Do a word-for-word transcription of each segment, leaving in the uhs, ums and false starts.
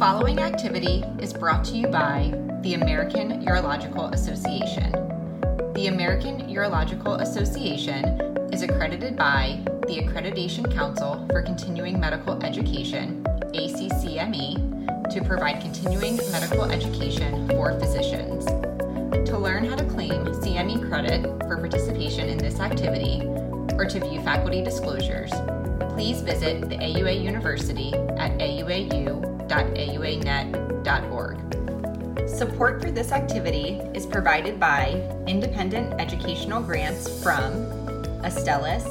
following activity is brought to you by the American Urological Association. The American Urological Association is accredited by the Accreditation Council for Continuing Medical Education, A C C M E, to provide continuing medical education for physicians. To learn how to claim C M E credit for participation in this activity, or to view faculty disclosures, please visit the A U A University at a u a u dot a u a net dot org. Support for this activity is provided by independent educational grants from Astellas,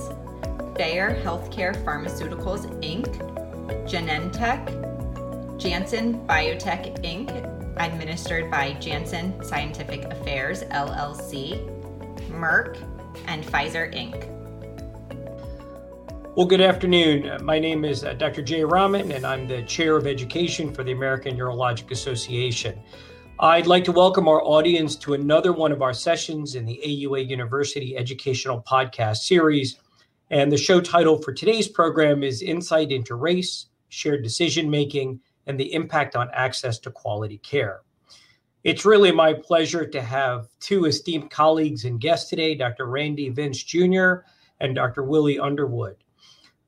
Bayer Healthcare Pharmaceuticals, Incorporated, Genentech, Janssen Biotech, Incorporated, administered by Janssen Scientific Affairs, L L C, Merck, and Pfizer, Incorporated. Well, good afternoon. My name is Doctor Jay Rahman, and I'm the Chair of Education for the American Urologic Association. I'd like to welcome our audience to another one of our sessions in the A U A University Educational Podcast Series. And the show title for today's program is Insight into Race, Shared Decision Making, and the Impact on Access to Quality Care. It's really my pleasure to have two esteemed colleagues and guests today, Doctor Randy Vince Junior and Doctor Willie Underwood.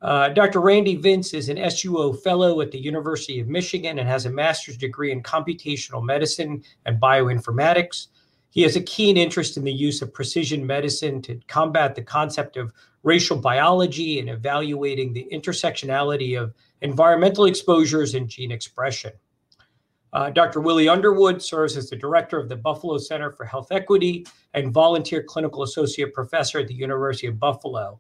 Uh, Doctor Randy Vince is an S U O fellow at the University of Michigan and has a master's degree in computational medicine and bioinformatics. He has a keen interest in the use of precision medicine to combat the concept of racial biology and evaluating the intersectionality of environmental exposures and gene expression. Uh, Doctor Willie Underwood serves as the director of the Buffalo Center for Health Equity and volunteer clinical associate professor at the University of Buffalo.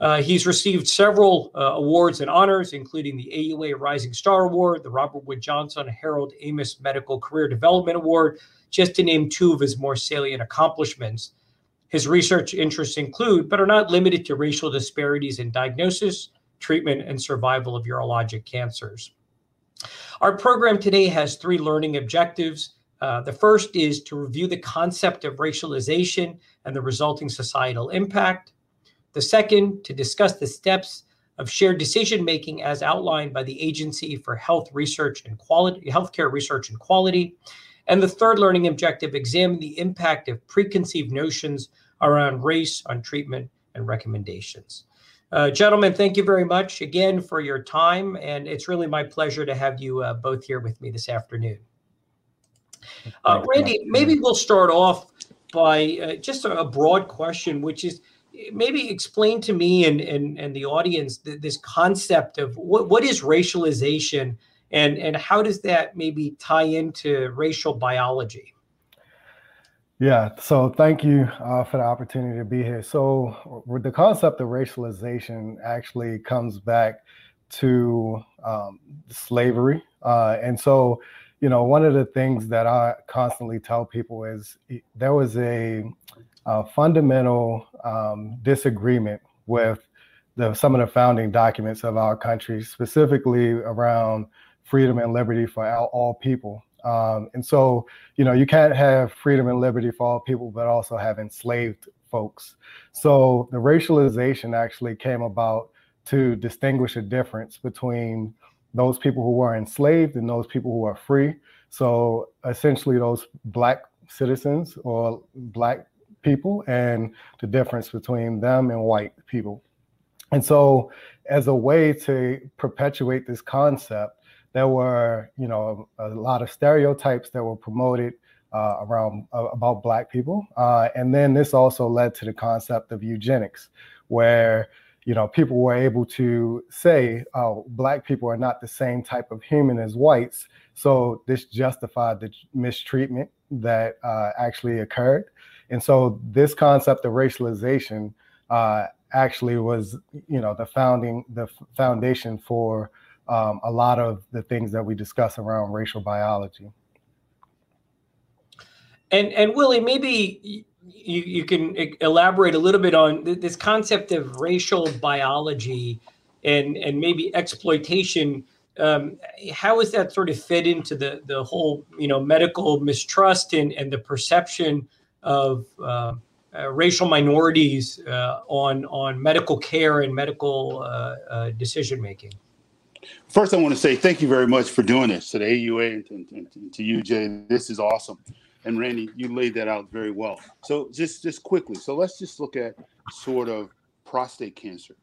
Uh, he's received several uh, awards and honors, including the A U A Rising Star Award, the Robert Wood Johnson Harold Amos Medical Career Development Award, just to name two of his more salient accomplishments. His research interests include, but are not limited to, racial disparities in diagnosis, treatment, and survival of urologic cancers. Our program today has three learning objectives. Uh, the first is to review the concept of racialization and the resulting societal impact. The second, to discuss the steps of shared decision-making as outlined by the Agency for Health Research and Quality, Healthcare Research and Quality. And the third learning objective, examine the impact of preconceived notions around race on treatment and recommendations. Uh, gentlemen, thank you very much again for your time, and it's really my pleasure to have you uh, both here with me this afternoon. Uh, Randy, maybe we'll start off by uh, just a, a broad question, which is maybe explain to me and, and, and the audience th- this concept of what, what is racialization. And, and how does that maybe tie into racial biology? Yeah, so thank you uh, for the opportunity to be here. So the concept of racialization actually comes back to um, slavery. Uh, and so, you know, one of the things that I constantly tell people is there was a, a fundamental um, disagreement with the, some of the founding documents of our country, specifically around freedom and liberty for all, all people. Um, and so, you know, you can't have freedom and liberty for all people, but also have enslaved folks. So the racialization actually came about to distinguish a difference between those people who were enslaved and those people who are free. So essentially those Black citizens or Black people, and the difference between them and white people. And so as a way to perpetuate this concept, there were, you know, a, a lot of stereotypes that were promoted uh, around uh, about Black people. Uh, and then this also led to the concept of eugenics, where, you know, people were able to say, oh, Black people are not the same type of human as whites. So this justified the mistreatment that uh, actually occurred. And so this concept of racialization uh, actually was, you know, the founding, the foundation for Um, a lot of the things that we discuss around racial biology. And and Willie, maybe you, you can elaborate a little bit on th- this concept of racial biology and, and maybe exploitation. Um, how is that sort of fit into the, the whole, you know, medical mistrust and, and the perception of uh, uh, racial minorities uh, on, on medical care and medical uh, uh, decision-making? First, I want to say thank you very much for doing this to the A U A and to, and to you, Jay. This is awesome. And Randy, you laid that out very well. So just, just quickly, so let's just look at sort of prostate cancer.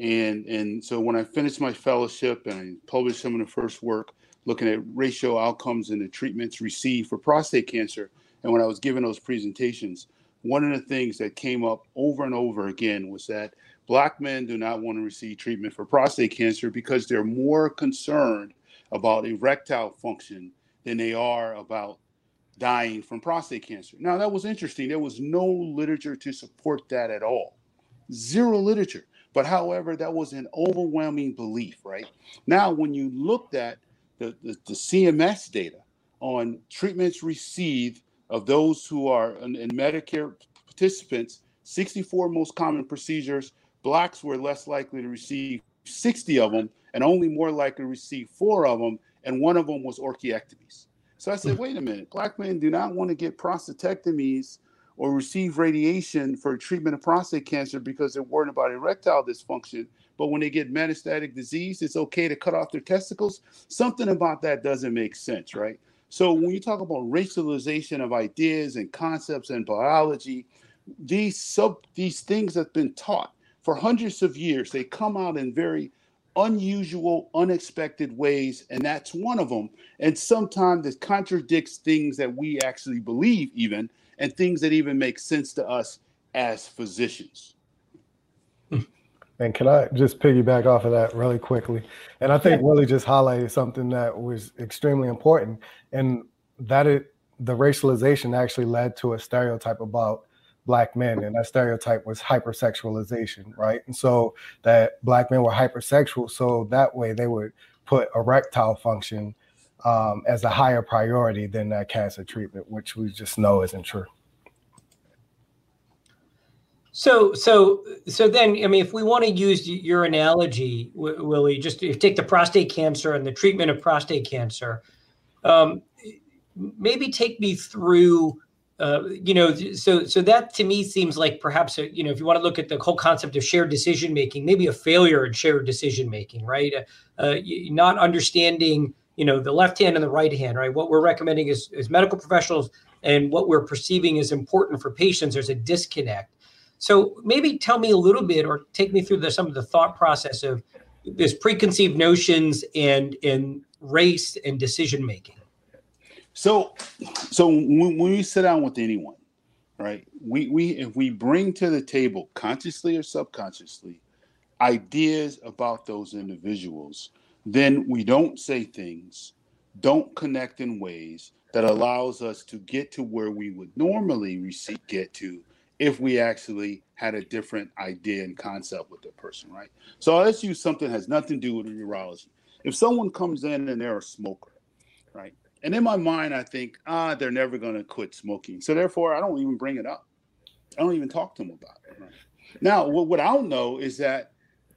And, and so when I finished my fellowship and I published some of the first work looking at ratio outcomes and the treatments received for prostate cancer, and when I was giving those presentations, one of the things that came up over and over again was that Black men do not want to receive treatment for prostate cancer because they're more concerned about erectile function than they are about dying from prostate cancer. Now, that was interesting. There was no literature to support that at all. Zero literature. But however, that was an overwhelming belief, right? Now, when you looked at the, the, the C M S data on treatments received of those who are in, in Medicare participants, sixty-four most common procedures, Blacks were less likely to receive sixty of them and only more likely to receive four of them, and one of them was orchiectomies. So I said, wait a minute, Black men do not want to get prostatectomies or receive radiation for treatment of prostate cancer because they're worried about erectile dysfunction, but when they get metastatic disease, it's okay to cut off their testicles? Something about that doesn't make sense, right? So when you talk about racialization of ideas and concepts and biology, these sub these things have been taught for hundreds of years. They come out in very unusual, unexpected ways, and that's one of them. And sometimes it contradicts things that we actually believe even, and things that even make sense to us as physicians. And can I just piggyback off of that really quickly? And I think Willie just highlighted something that was extremely important, and that it, the racialization actually led to a stereotype about Black men, and that stereotype was hypersexualization, right? And so that Black men were hypersexual, so that way they would put erectile function um, as a higher priority than that cancer treatment, which we just know isn't true. So, so, so then, I mean, if we want to use your analogy, Willie, just take the prostate cancer and the treatment of prostate cancer, um, maybe take me through. Uh, you know, so so that to me seems like perhaps, a, you know, if you want to look at the whole concept of shared decision making, maybe a failure in shared decision making, right? Uh, uh, not understanding, you know, the left hand and the right hand, right? What we're recommending is, is medical professionals and what we're perceiving is important for patients. There's a disconnect. So maybe tell me a little bit or take me through the, some of the thought process of this preconceived notions and, and race and decision making. So, so when, when you sit down with anyone, right, we, we, if we bring to the table consciously or subconsciously ideas about those individuals, then we don't say things, don't connect in ways that allows us to get to where we would normally receive, get to if we actually had a different idea and concept with the person, right? So let's use something that has nothing to do with urology. If someone comes in and they're a smoker, right? And in my mind, I think, ah, they're never going to quit smoking. So therefore, I don't even bring it up. I don't even talk to them about it. Right? Now, what, what I don't know is that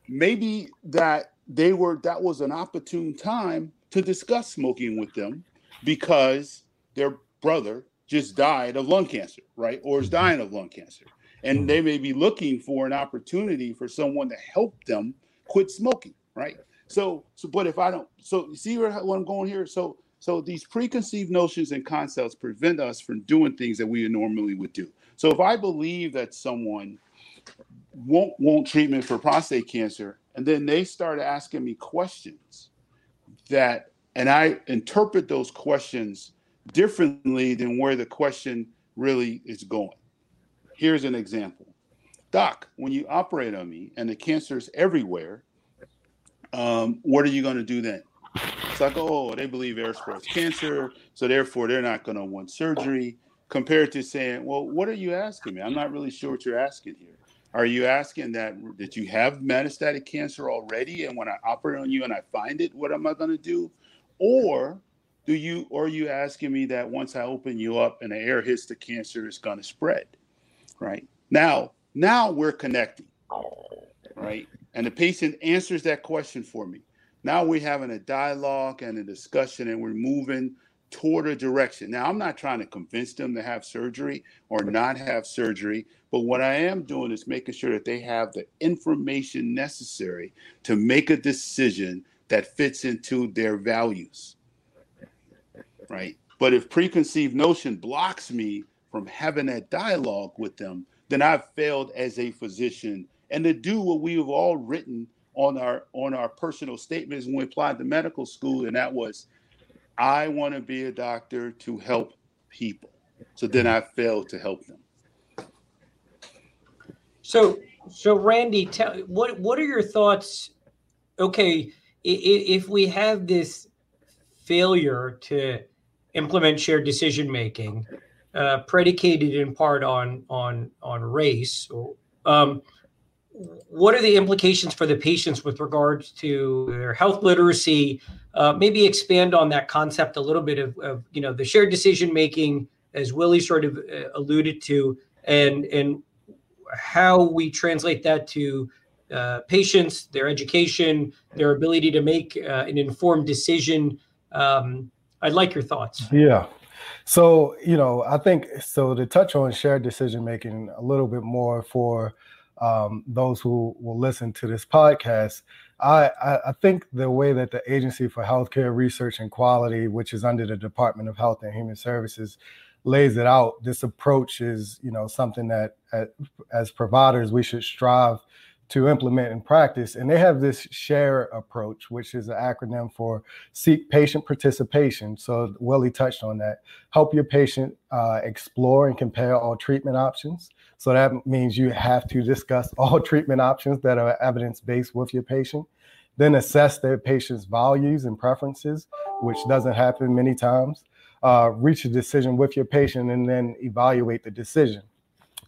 maybe that they were, that was an opportune time to discuss smoking with them because their brother just died of lung cancer, right? Or is dying of lung cancer. And they may be looking for an opportunity for someone to help them quit smoking, right? So, so but if I don't, so see where I'm going here? So, So these preconceived notions and concepts prevent us from doing things that we normally would do. So if I believe that someone won't want treatment for prostate cancer, and then they start asking me questions that, and I interpret those questions differently than where the question really is going. Here's an example. Doc, when you operate on me and the cancer is everywhere, um, what are you going to do then? It's like, oh, they believe air spreads cancer, so therefore they're not going to want surgery, compared to saying, well, what are you asking me? I'm not really sure what you're asking here. Are you asking that that you have metastatic cancer already, and when I operate on you and I find it, what am I going to do? Or do you, or are you asking me that once I open you up and the air hits the cancer, it's going to spread, right? Now, now we're connecting, right? And the patient answers that question for me. Now we're having a dialogue and a discussion, and we're moving toward a direction. Now, I'm not trying to convince them to have surgery or not have surgery, but what I am doing is making sure that they have the information necessary to make a decision that fits into their values, right? But if preconceived notion blocks me from having that dialogue with them, then I've failed as a physician. And to do what we have all written on our on our personal statements when we applied to medical school, and that was, I want to be a doctor to help people. So then I failed to help them. So, so Randy, tell what what are your thoughts? Okay, if we have this failure to implement shared decision making, uh, predicated in part on on on race, um, what are the implications for the patients with regards to their health literacy? Uh, maybe expand on that concept a little bit of, of you know the shared decision making, as Willie sort of alluded to, and and how we translate that to uh, patients, their education, their ability to make uh, an informed decision. Um, I'd like your thoughts. Yeah. So, you know, I think, so to touch on shared decision-making a little bit more for um, those who will listen to this podcast, I, I think the way that the Agency for Healthcare Research and Quality, which is under the Department of Health and Human Services, lays it out. This approach is, you know, something that as providers, we should strive to implement in practice. And they have this SHARE approach, which is an acronym for Seek Patient Participation. So Willie touched on that. Help your patient uh, explore and compare all treatment options. So that means you have to discuss all treatment options that are evidence-based with your patient. Then assess their patient's values and preferences, which doesn't happen many times. Uh, reach a decision with your patient, and then evaluate the decision.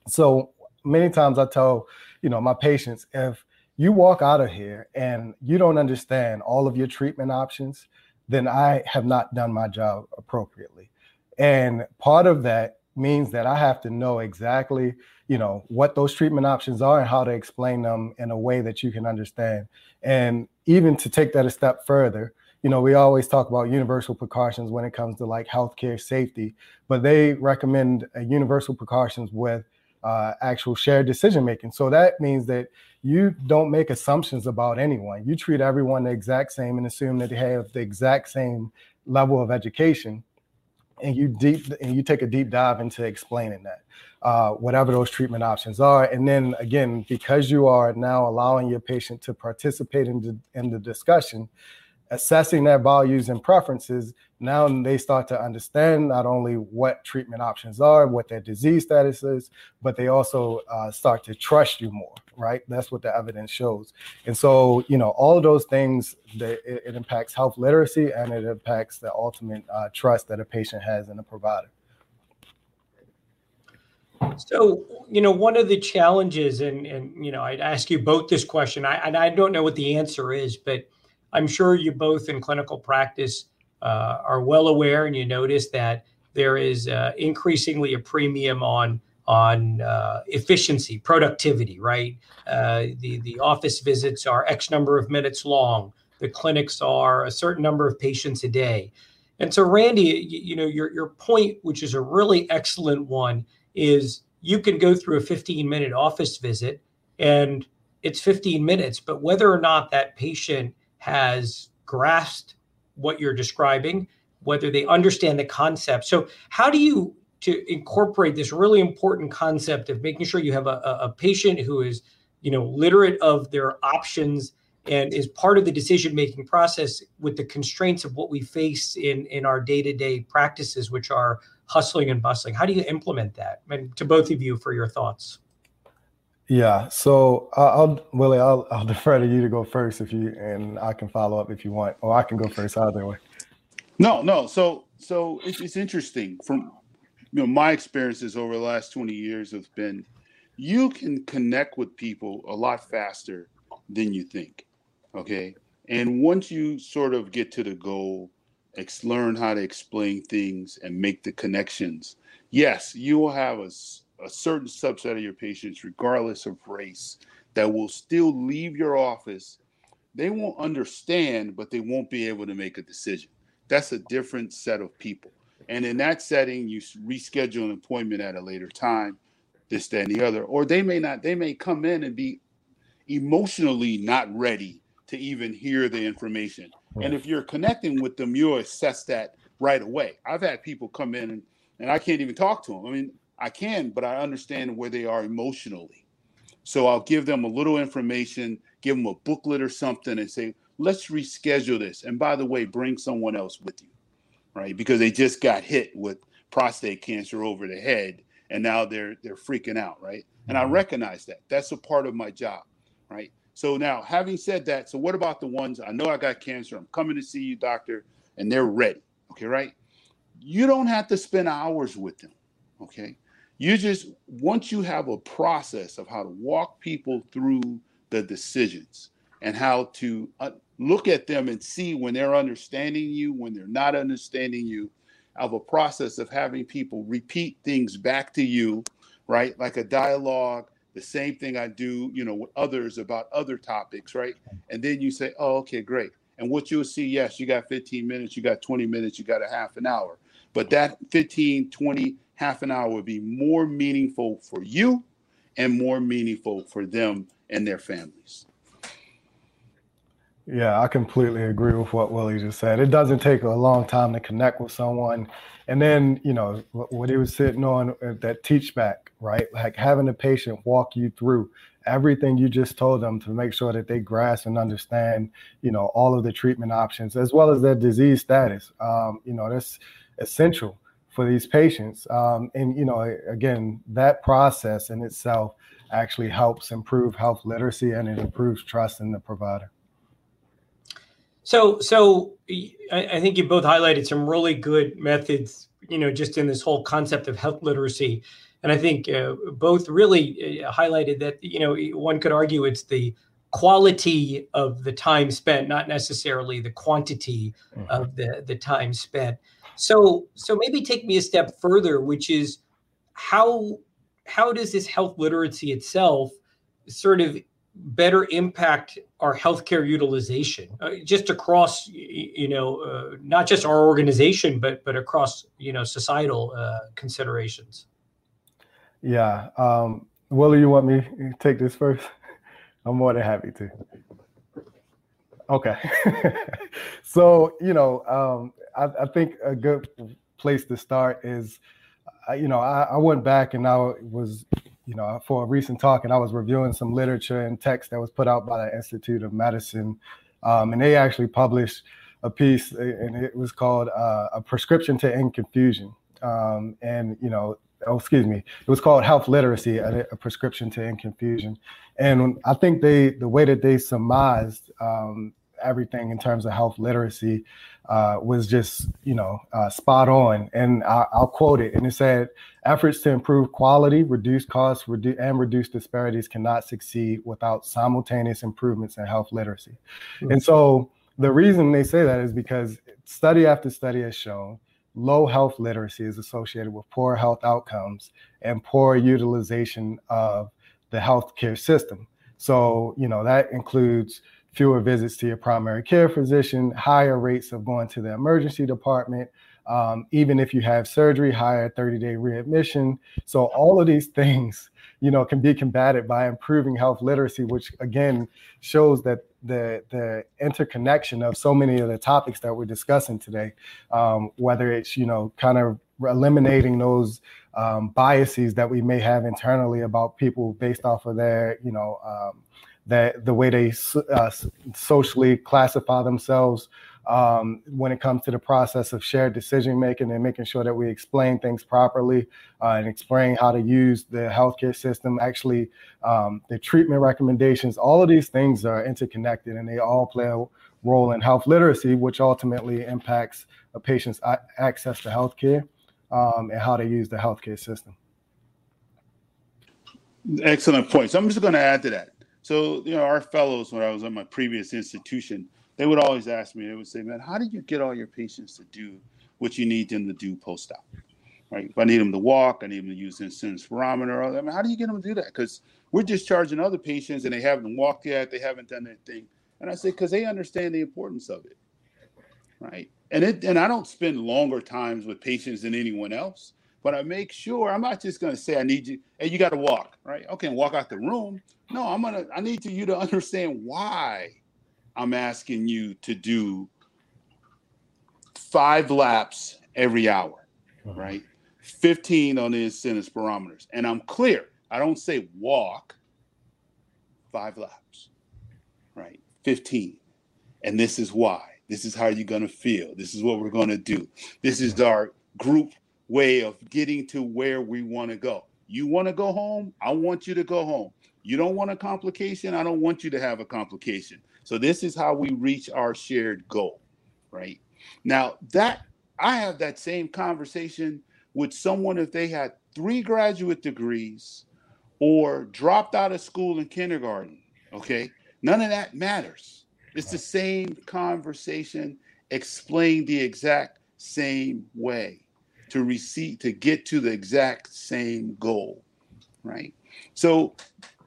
So many times I tell, you know, my patients, if you walk out of here and you don't understand all of your treatment options, then I have not done my job appropriately. And part of that means that I have to know exactly, you know, what those treatment options are and how to explain them in a way that you can understand. And even to take that a step further, you know, we always talk about universal precautions when it comes to like healthcare safety, but they recommend a universal precautions with uh, actual shared decision making. So that means that you don't make assumptions about anyone. You treat everyone the exact same and assume that they have the exact same level of education, and you deep and you take a deep dive into explaining that uh, whatever those treatment options are. And then again, because you are now allowing your patient to participate in the, in the discussion, assessing their values and preferences, now they start to understand not only what treatment options are, what their disease status is, but they also uh, start to trust you more, right? That's what the evidence shows. And so, you know, all of those things, that it, it impacts health literacy, and it impacts the ultimate uh, trust that a patient has in a provider. So, you know, one of the challenges, and, and you know, I'd ask you both this question, I, and I don't know what the answer is, but I'm sure you both in clinical practice uh, are well aware, and you notice that there is uh, increasingly a premium on on uh, efficiency, productivity, right? Uh, the, the office visits are X number of minutes long. The clinics are a certain number of patients a day. And so, Randy, you, you know, your, your point, which is a really excellent one, is you can go through a fifteen-minute office visit, and it's fifteen minutes, but whether or not that patient has grasped what you're describing, whether they understand the concept. So how do you to incorporate this really important concept of making sure you have a, a patient who is, you know, literate of their options and is part of the decision-making process with the constraints of what we face in, in our day-to-day practices, which are hustling and bustling? How do you implement that? And to both of you for your thoughts. Yeah, so I'll, Willie, I'll, I'll defer to you to go first if you, and I can follow up if you want, or I can go first either way. No, no. So, so it's, it's interesting from, you know, my experiences over the last twenty years have been, you can connect with people a lot faster than you think. Okay. And once you sort of get to the goal, ex- learn how to explain things and make the connections. Yes, you will have a a certain subset of your patients, regardless of race, that will still leave your office. They won't understand, but they won't be able to make a decision. That's a different set of people. And in that setting, you reschedule an appointment at a later time, this, that, and the other, or they may not, they may come in and be emotionally not ready to even hear the information. Right. And if you're connecting with them, you'll assess that right away. I've had people come in and, and I can't even talk to them. I mean, I can, but I understand where they are emotionally. So I'll give them a little information, give them a booklet or something and say, let's reschedule this. And by the way, bring someone else with you, right? Because they just got hit with prostate cancer over the head and now they're they're freaking out, right? And I recognize that. That's a part of my job, right? So now, having said that, so what about the ones, I know I got cancer, I'm coming to see you, doctor, and they're ready, okay, right? You don't have to spend hours with them, okay? You just, once you have a process of how to walk people through the decisions and how to uh, look at them and see when they're understanding you, when they're not understanding you, of a process of having people repeat things back to you, right? Like a dialogue, the same thing I do, you know, with others about other topics, right? And then you say, oh, okay, great. And what you'll see, yes, you got fifteen minutes, you got twenty minutes, you got a half an hour. But that fifteen, twenty, half an hour would be more meaningful for you and more meaningful for them and their families. Yeah, I completely agree with what Willie just said. It doesn't take a long time to connect with someone. And then, you know, what he was sitting on, that teach back, right? Like having a patient walk you through everything you just told them to make sure that they grasp and understand, you know, all of the treatment options, as well as their disease status. Um, you know, that's essential for these patients. Um, and, you know, again, that process in itself actually helps improve health literacy and it improves trust in the provider. So, so I think you both highlighted some really good methods, you know, just in this whole concept of health literacy. And I think uh, both really uh, highlighted that, you know, one could argue it's the quality of the time spent, not necessarily the quantity mm-hmm. of the, the time spent. So, so maybe take me a step further, which is how, how does this health literacy itself sort of better impact our healthcare utilization, uh, just across, you know, uh, not just our organization, but but across, you know, societal uh, considerations. Yeah, um, Willie, you want me to take this first? I'm more than happy to. Okay, so you know, um, I, I think a good place to start is, uh, you know, I, I went back and I was. You know, for a recent talk, and I was reviewing some literature and text that was put out by the Institute of Medicine, um, and they actually published a piece, and it was called uh, "A Prescription to End Confusion," um, and you know, oh, excuse me, it was called "Health Literacy: A, a Prescription to End Confusion," and I think they, the way that they surmised um, everything in terms of health literacy uh, was just, you know, uh, spot on. And I, I'll quote it. And it said, efforts to improve quality, reduce costs, redu- and reduce disparities cannot succeed without simultaneous improvements in health literacy. Mm-hmm. And so the reason they say that is because study after study has shown low health literacy is associated with poor health outcomes and poor utilization of the healthcare system. So, you know, that includes fewer visits to your primary care physician, higher rates of going to the emergency department, um, even if you have surgery, higher thirty-day readmission. So all of these things, you know, can be combated by improving health literacy, which again shows that the the interconnection of so many of the topics that we're discussing today, um, whether it's, you know, kind of eliminating those um, biases that we may have internally about people based off of their, you know, um, that the way they uh, socially classify themselves um, when it comes to the process of shared decision making and making sure that we explain things properly uh, and explain how to use the healthcare system, actually um, the treatment recommendations, all of these things are interconnected and they all play a role in health literacy, which ultimately impacts a patient's access to healthcare um, and how they use the healthcare system. Excellent points. I'm just going to add to that. So, you know, our fellows, when I was at my previous institution, they would always ask me, they would say, man, how did you get all your patients to do what you need them to do post-op, right? If I need them to walk, I need them to use the insulin spirometer, I mean, how do you get them to do that? Because we're discharging other patients and they haven't walked yet, they haven't done their thing. And I say, because they understand the importance of it, right? And it, and I don't spend longer times with patients than anyone else, but I make sure, I'm not just gonna say I need you, hey, you gotta walk, right? Okay, walk out the room. No, I'm gonna, I need to, you to understand why I'm asking you to do five laps every hour, uh-huh. right? fifteen on the incentive spirometers. And I'm clear. I don't say walk, five laps, right? fifteen. And this is why. This is how you're going to feel. This is what we're going to do. This is our group way of getting to where we want to go. You want to go home? I want you to go home. You don't want a complication? I don't want you to have a complication. So this is how we reach our shared goal, right? Now, that I have that same conversation with someone if they had three graduate degrees or dropped out of school in kindergarten, okay? None of that matters. It's the same conversation explained the exact same way to receive, to get to the exact same goal, right? So,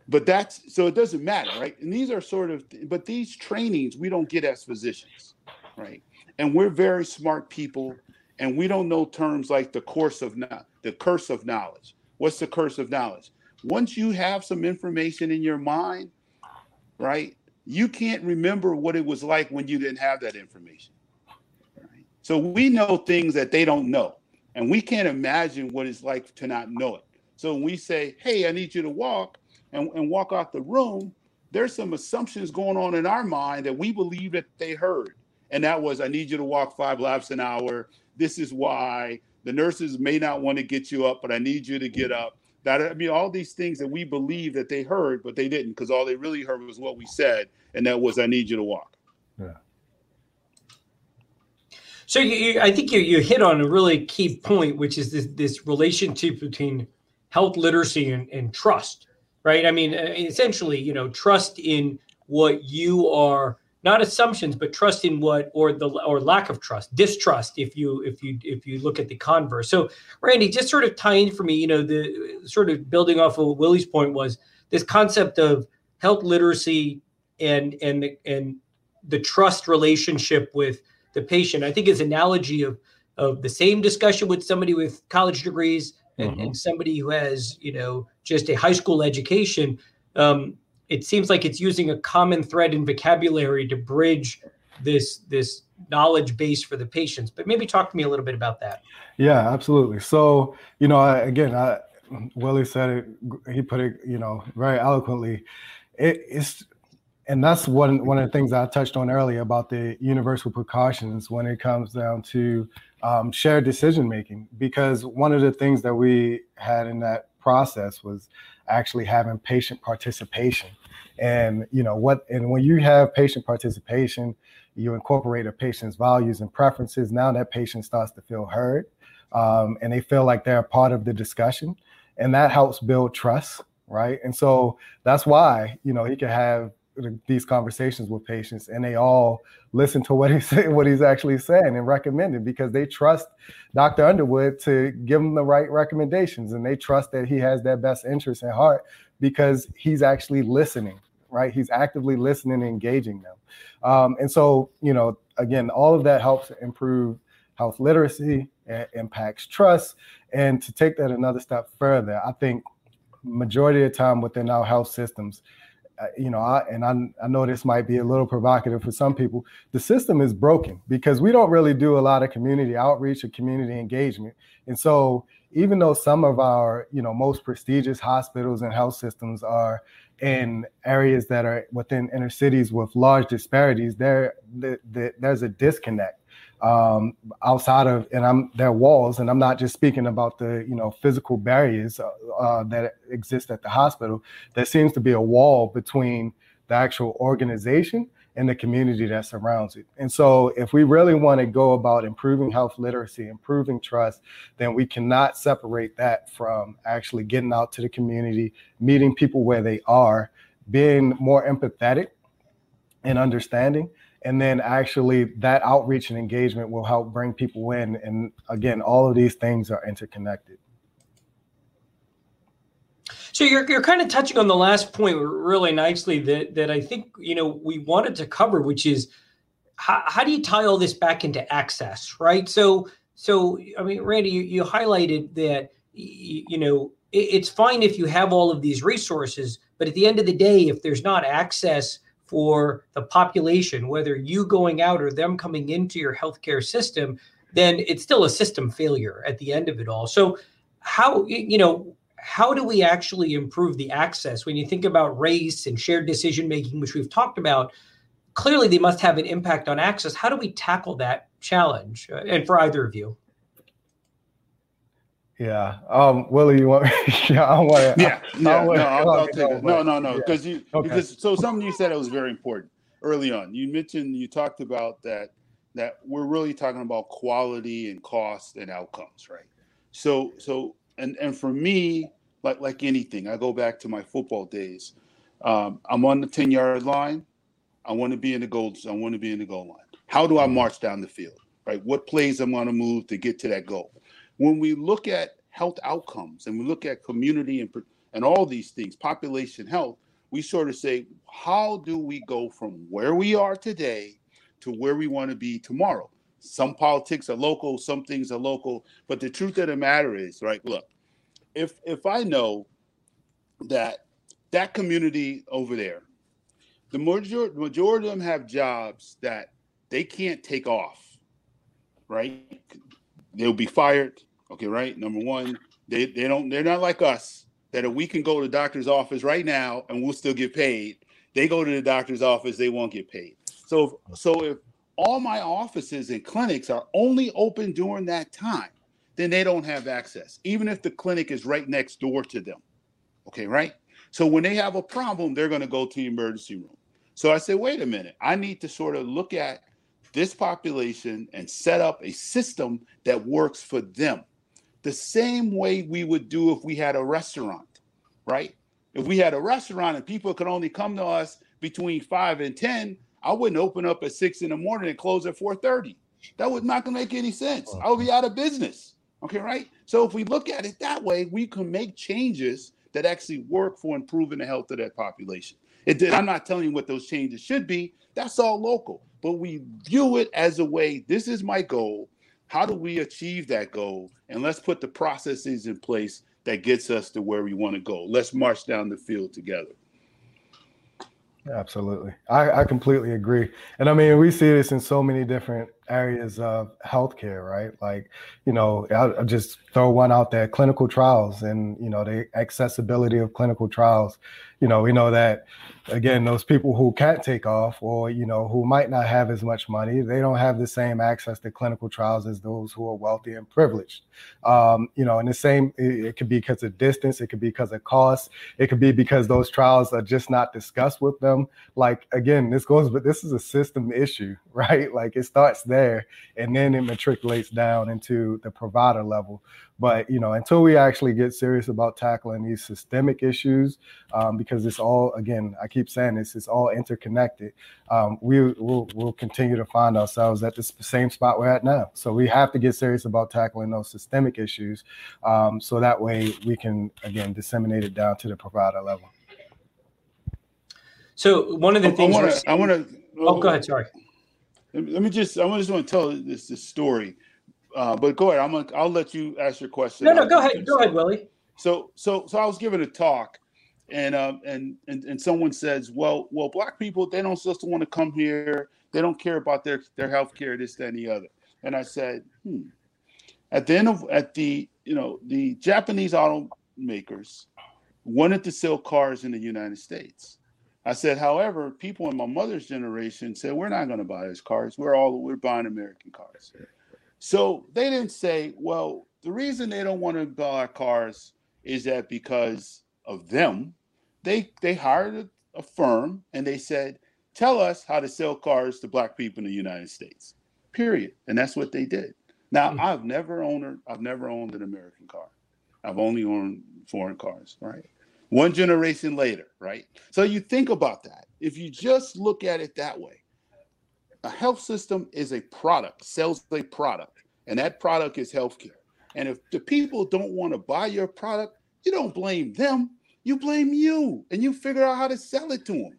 but that's, so it doesn't matter, right? And these are sort of, but these trainings we don't get as physicians, right? And we're very smart people, and we don't know terms like the course of not the curse of knowledge. What's the curse of knowledge? Once you have some information in your mind, right? You can't remember what it was like when you didn't have that information. Right? So we know things that they don't know, and we can't imagine what it's like to not know it. So when we say, hey, I need you to walk and, and walk out the room, there's some assumptions going on in our mind that we believe that they heard. And that was, I need you to walk five laps an hour. This is why the nurses may not want to get you up, but I need you to get up. That, I mean, all these things that we believe that they heard, but they didn't, because all they really heard was what we said, and that was, I need you to walk. Yeah. So you, you, I think you, you hit on a really key point, which is this, this relationship between health literacy and, and trust, right? I mean, essentially, you know, trust in what you are, not assumptions, but trust in what, or the or lack of trust, distrust. If you if you if you look at the converse. So, Randy, just sort of tie in for me. You know, the sort of building off of Willie's point was this concept of health literacy and and the, and the trust relationship with the patient. I think his analogy of of the same discussion with somebody with college degrees and, mm-hmm. and somebody who has, you know, just a high school education. Um, It seems like it's using a common thread in vocabulary to bridge this this knowledge base for the patients. But maybe talk to me a little bit about that. Yeah, absolutely. So, you know, I, again, I, Willie said it, he put it, you know, very eloquently. It, it's, and that's one, one of the things I touched on earlier about the universal precautions when it comes down to um, shared decision-making, because one of the things that we had in that process was actually having patient participation. And, you know, what, and when you have patient participation, you incorporate a patient's values and preferences. Now that patient starts to feel heard, um, and they feel like they're a part of the discussion, and that helps build trust, right? And so that's why, you know, he can have these conversations with patients and they all listen to what he's saying, what he's actually saying and recommending, because they trust Doctor Underwood to give them the right recommendations, and they trust that he has their best interest at heart because he's actually listening, right? He's actively listening and engaging them. Um, and so, you know, again, all of that helps improve health literacy, it impacts trust. And to take that another step further, I think majority of the time within our health systems, Uh, you know, I, and I, I know this might be a little provocative for some people, the system is broken because we don't really do a lot of community outreach or community engagement. And so even though some of our, you know, most prestigious hospitals and health systems are in areas that are within inner cities with large disparities, there, the, the, there's a disconnect um, outside of, and I'm their walls, and I'm not just speaking about the, you know, physical barriers uh, uh, that exist at the hospital. There seems to be a wall between the actual organization and the community that surrounds it. And so if we really want to go about improving health literacy, improving trust, then we cannot separate that from actually getting out to the community, meeting people where they are, being more empathetic and understanding. And then actually that outreach and engagement will help bring people in. And again, all of these things are interconnected. So you're you're kind of touching on the last point really nicely that that I think, you know, we wanted to cover, which is how, how do you tie all this back into access, right? So, so I mean, Randy, you, you highlighted that, you know, it, it's fine if you have all of these resources, but at the end of the day, if there's not access for the population, whether you going out or them coming into your healthcare system, then it's still a system failure at the end of it all. So how, you know, how do we actually improve the access? When you think about race and shared decision-making, which we've talked about, clearly they must have an impact on access. How do we tackle that challenge? And for either of you. Yeah. Um, Willie, you want, yeah, I want to, yeah, I, yeah, I wanna, no, I'll, I'll take it. No, no, no. Yeah. Cause you, okay. because, so something you said that was very important early on, you mentioned, you talked about that, that we're really talking about quality and cost and outcomes, right? So, so, and, and for me, like, like anything, I go back to my football days. Um, I'm on the ten yard line. I want to be in the goal. I want to be in the goal line. How do I march down the field, right? What plays I'm going to move to get to that goal? When we look at health outcomes and we look at community and, and all these things, population health, we sort of say, how do we go from where we are today to where we want to be tomorrow? Some politics are local, some things are local, but the truth of the matter is, right, look, if if I know that that community over there, the major, majority of them have jobs that they can't take off, right? They'll be fired. Okay, right? Number one, they, they don't, they're not like us, that if we can go to the doctor's office right now and we'll still get paid, they go to the doctor's office, they won't get paid. So, so if all my offices and clinics are only open during that time, then they don't have access, even if the clinic is right next door to them. Okay, right? So when they have a problem, they're going to go to the emergency room. So I said, wait a minute, I need to sort of look at this population and set up a system that works for them. The same way we would do if we had a restaurant, right? If we had a restaurant and people could only come to us between five and ten, I wouldn't open up at six in the morning and close at four thirty. That would not gonna make any sense. I would be out of business, okay, right? So if we look at it that way, we can make changes that actually work for improving the health of that population. It did, I'm not telling you what those changes should be, that's all local. But we view it as a way, this is my goal. How do we achieve that goal? And let's put the processes in place that gets us to where we want to go. Let's march down the field together. Absolutely. I, I completely agree. And I mean, we see this in so many different areas of healthcare, right? Like, you know, I'll, I'll just throw one out there, clinical trials and, you know, the accessibility of clinical trials. You know, we know that, again, those people who can't take off or, you know, who might not have as much money, they don't have the same access to clinical trials as those who are wealthy and privileged. Um, you know, and the same, it, it could be because of distance, it could be because of cost, it could be because those trials are just not discussed with them. Like, again, this goes, but this is a system issue, right? Like it starts there. There, and then it matriculates down into the provider level. But, you know, until we actually get serious about tackling these systemic issues, um, because it's all, again, I keep saying this, it's all interconnected, um, we will we'll continue to find ourselves at the same spot we're at now. So we have to get serious about tackling those systemic issues. Um, so that way we can, again, disseminate it down to the provider level. So one of the I, things I want to, I want to, oh, go ahead, sorry. Let me just, I just want to tell this, this story, uh, but go ahead. I'm gonna, I'll let you ask your question. No, no, go ahead. Go ahead, Willie. So, so, so I was giving a talk and, um, and, and, and someone says, well, well, black people, they don't just want to come here. They don't care about their, their healthcare, this, that, and the other. And I said, Hmm, at the end of, at the, you know, the Japanese automakers wanted to sell cars in the United States. I said, however, people in my mother's generation said, we're not going to buy those cars. We're all we're buying American cars. So they didn't say, well, the reason they don't want to buy cars is that because of them. They they hired a, a firm and they said, tell us how to sell cars to black people in the United States, period. And that's what they did. Now, mm-hmm. I've never owned I've never owned an American car. I've only owned foreign cars, right? One generation later, right? So you think about that. If you just look at it that way, a health system is a product, sells a product, and that product is healthcare. And if the people don't want to buy your product, you don't blame them, you blame you, and you figure out how to sell it to them.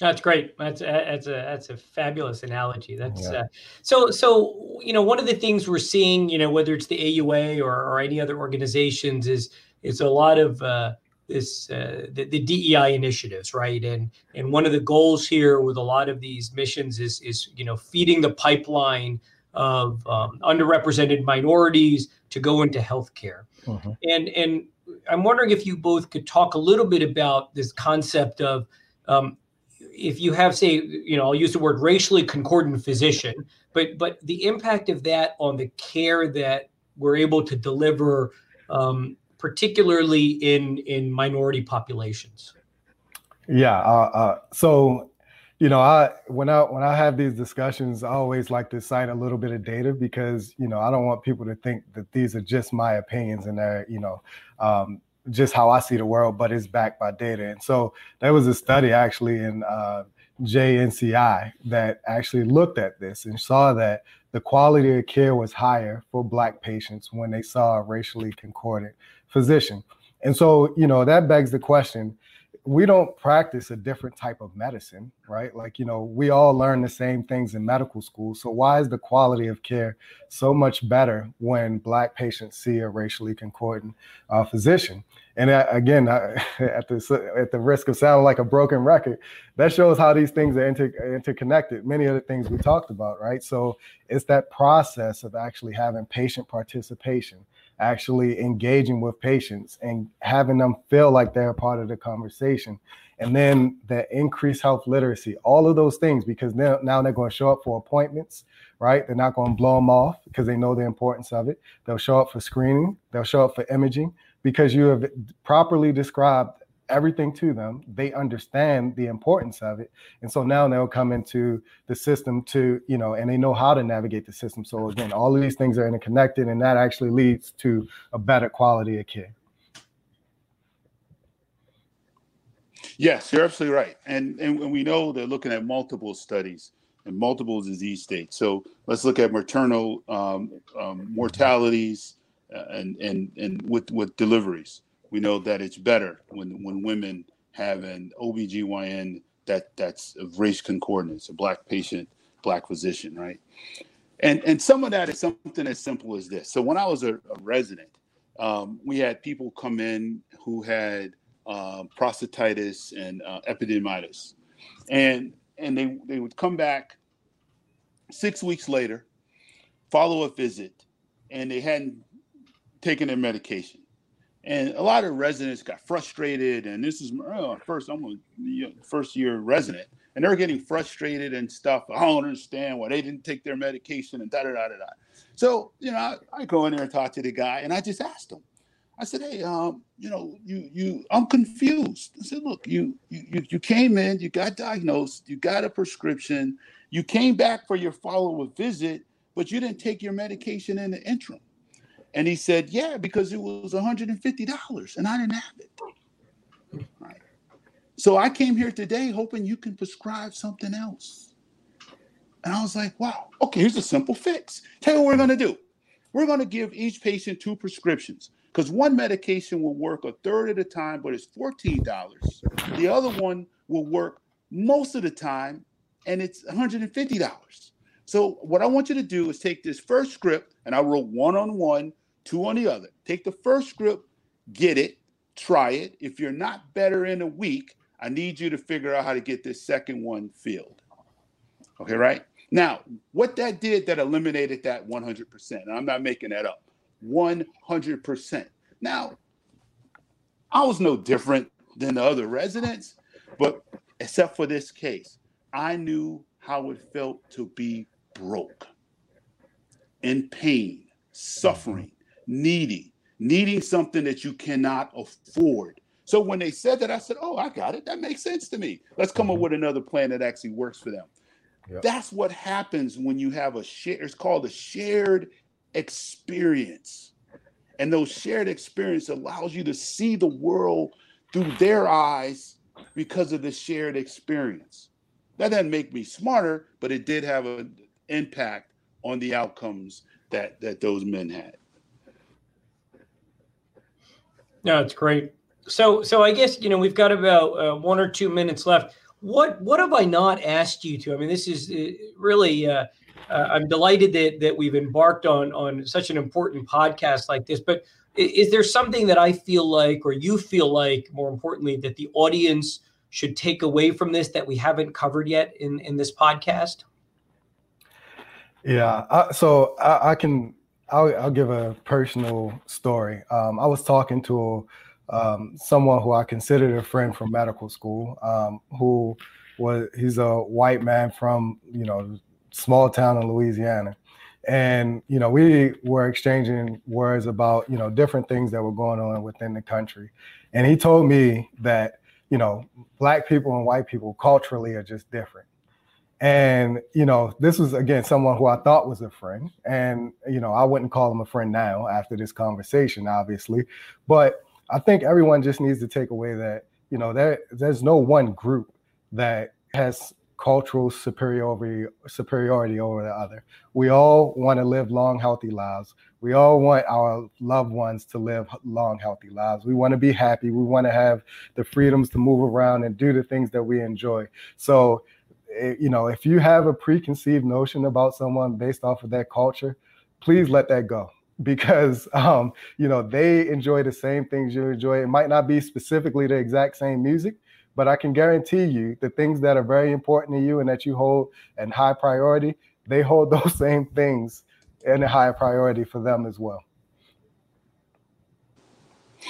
That's great. That's that's a that's a fabulous analogy. That's yeah. uh, so so. You know, one of the things we're seeing, you know, whether it's the A U A or, or any other organizations, is is a lot of uh, this uh, the, the D E I initiatives, right? And and one of the goals here with a lot of these missions is is you know feeding the pipeline of um, underrepresented minorities to go into healthcare. Mm-hmm. And and I'm wondering if you both could talk a little bit about this concept of um, if you have, say, you know, I'll use the word racially concordant physician, but but the impact of that on the care that we're able to deliver, um, particularly in in minority populations. Yeah. Uh, uh, so, you know, I when I when I have these discussions, I always like to cite a little bit of data because, you know, I don't want people to think that these are just my opinions and they're, you know, um, just how I see the world, but it's backed by data. And so there was a study actually in uh, J N C I that actually looked at this and saw that the quality of care was higher for Black patients when they saw a racially concordant physician. And so, you know, that begs the question, we don't practice a different type of medicine, right? Like, you know, we all learn the same things in medical school. So why is the quality of care so much better when Black patients see a racially concordant uh, physician? And uh, again, uh, at the at the risk of sounding like a broken record, that shows how these things are inter- interconnected. Many of the things we talked about, right? So it's that process of actually having patient participation, actually engaging with patients and having them feel like they're a part of the conversation. And then the increased health literacy, all of those things, because now, now they're going to show up for appointments, right? They're not going to blow them off because they know the importance of it. They'll show up for screening. They'll show up for imaging because you have properly described everything to them. They understand the importance of it. And so now they'll come into the system to, you know, and they know how to navigate the system. So again, all of these things are interconnected and that actually leads to a better quality of care. Yes, you're absolutely right. And, and we know they're looking at multiple studies and multiple disease states. So let's look at maternal um, um, mortalities and, and, and with, with deliveries. We know that it's better when, when women have an O B G Y N that, that's of race concordance, a Black patient, Black physician, right? And and some of that is something as simple as this. So when I was a, a resident, um, we had people come in who had uh, prostatitis and uh, epididymitis. And and they, they would come back six weeks later, follow-up visit, and they hadn't taken their medication. And a lot of residents got frustrated, and this is oh, first I'm a you know, first year resident, and they're getting frustrated and stuff. I don't understand why they didn't take their medication and da da da da da. So you know, I, I go in there and talk to the guy, and I just asked him. I said, "Hey, um, you know, you you I'm confused." I said, "Look, you you you came in, you got diagnosed, you got a prescription, you came back for your follow-up visit, but you didn't take your medication in the interim." And he said, yeah, because it was one hundred fifty dollars and I didn't have it. Right. So I came here today hoping you can prescribe something else. And I was like, wow, okay, here's a simple fix. Tell you what we're going to do. We're going to give each patient two prescriptions because one medication will work a third of the time, but it's fourteen dollars. The other one will work most of the time, and it's one hundred fifty dollars. So what I want you to do is take this first script, and I wrote one on one, two on the other. Take the first script, get it, try it. If you're not better in a week, I need you to figure out how to get this second one filled. Okay, right? Now, what that did, that eliminated that one hundred percent. And I'm not making that up. one hundred percent. Now, I was no different than the other residents, but except for this case, I knew how it felt to be broke, in pain, suffering, needy, needing something that you cannot afford. So when they said that, I said, oh, I got it. That makes sense to me. Let's come up with another plan that actually works for them. Yep. That's what happens when you have a share. It's called a shared experience. And those shared experience allows you to see the world through their eyes because of the shared experience. That doesn't make me smarter, but it did have an impact on the outcomes that, that those men had. No, it's great. So, so I guess, you know, we've got about uh, one or two minutes left. What, what have I not asked you to? I mean, this is really, uh, uh, I'm delighted that, that we've embarked on, on such an important podcast like this, but Is there something that I feel like, or you feel like, more importantly, that the audience should take away from this that we haven't covered yet in, in this podcast? Yeah, I, so I, I can, I'll, I'll give a personal story. Um, I was talking to um, someone who I considered a friend from medical school, um, who was, he's a white man from, you know, small town in Louisiana. And, you know, we were exchanging words about, you know, different things that were going on within the country. And he told me that, you know, Black people and white people culturally are just different. And, you know, this was, again, someone who I thought was a friend. And, you know, I wouldn't call him a friend now after this conversation, obviously. But I think everyone just needs to take away that, you know, there, there's no one group that has cultural superiority superiority over the other. We all want to live long, healthy lives. We all want our loved ones to live long, healthy lives. We want to be happy. We want to have the freedoms to move around and do the things that we enjoy. So, you know, if you have a preconceived notion about someone based off of their culture, please let that go. Because, um, you know, they enjoy the same things you enjoy. It might not be specifically the exact same music, but I can guarantee you the things that are very important to you and that you hold in high priority, they hold those same things in a higher priority for them as well.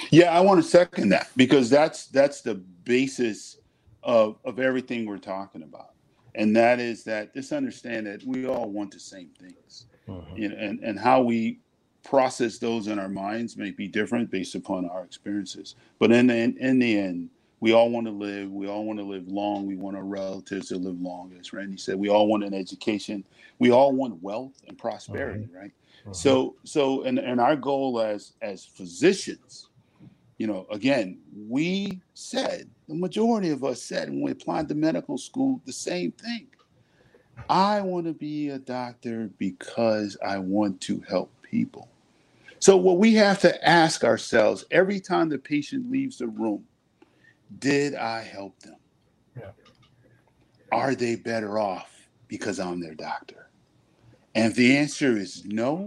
Yeah, I want to second that, because that's that's the basis of, of everything we're talking about. And that is that just understand that we all want the same things. Uh-huh. You know, and, and how we process those in our minds may be different based upon our experiences. But in the, in, in the end, we all want to live. We all want to live long. We want our relatives to live long, as Randy said. We all want an education. We all want wealth and prosperity, right? right? Uh-huh. So, so, and, and our goal as as physicians, you know, again, we said, the majority of us said when we applied to medical school, the same thing. I want to be a doctor because I want to help people. So what we have to ask ourselves every time the patient leaves the room, did I help them? Yeah. Are they better off because I'm their doctor? And if the answer is no,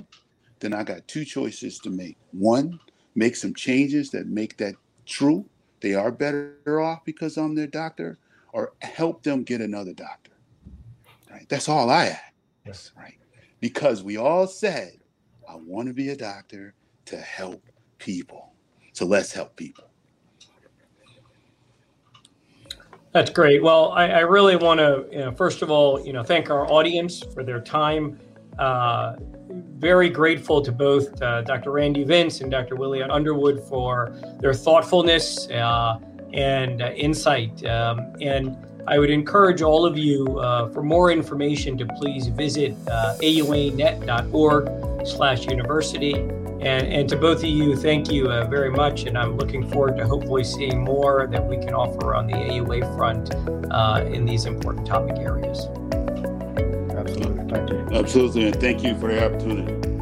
then I got two choices to make. One, make some changes that make that true. They are better off because I'm their doctor, or help them get another doctor. Right? That's all I ask. Yes. Right? Because we all said, I want to be a doctor to help people. So let's help people. That's great. Well, I, I really want to, you know, first of all, you know, thank our audience for their time. Uh, very grateful to both uh, Doctor Randy Vince and Doctor Willie Underwood for their thoughtfulness uh, and uh, insight. Um, and I would encourage all of you uh, for more information to please visit uh, A U A net dot org slash university. And, and to both of you, thank you uh, very much. And I'm looking forward to hopefully seeing more that we can offer on the A U A front uh, in these important topic areas. Absolutely. Thank you. Absolutely. And thank you for the opportunity.